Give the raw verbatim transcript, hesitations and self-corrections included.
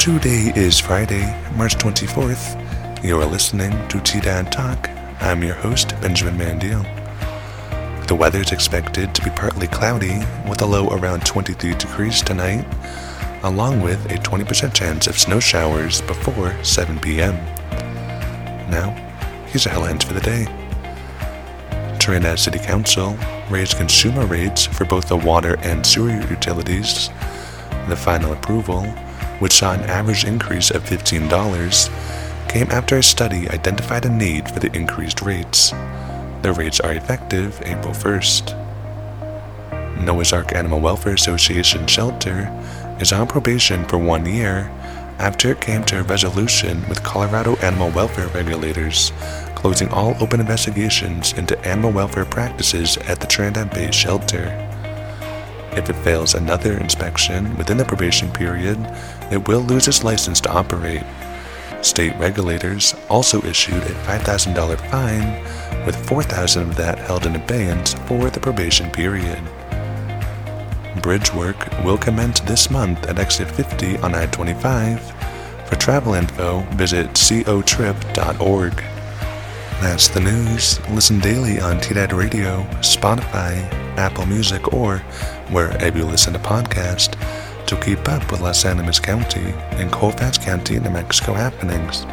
Today is Friday, March twenty-fourth. You are listening to T'dad Talk. I'm your host, Benjamin Mandeel. The weather is expected to be partly cloudy, with a low around twenty-three degrees tonight, along with a twenty percent chance of snow showers before seven p.m. Now, here's the headlines for the day. Trinidad City Council raised consumer rates for both the water and sewer utilities. The final approval, which saw an average increase of fifteen dollars, came after a study identified a need for the increased rates. The rates are effective April first. Noah's Ark Animal Welfare Association shelter is on probation for one year after it came to a resolution with Colorado animal welfare regulators, closing all open investigations into animal welfare practices at the Trinidad Bay shelter. If it fails another inspection within the probation period, it will lose its license to operate. State regulators also issued a five thousand dollars fine, with four thousand dollars of that held in abeyance for the probation period. Bridge work will commence this month at Exit fifty on I twenty-five. For travel info, visit co trip dot org. That's the news. Listen daily on T-Dad Radio, Spotify, Apple Music, or wherever you listen to podcasts to keep up with Las Animas County and Colfax County, New Mexico happenings.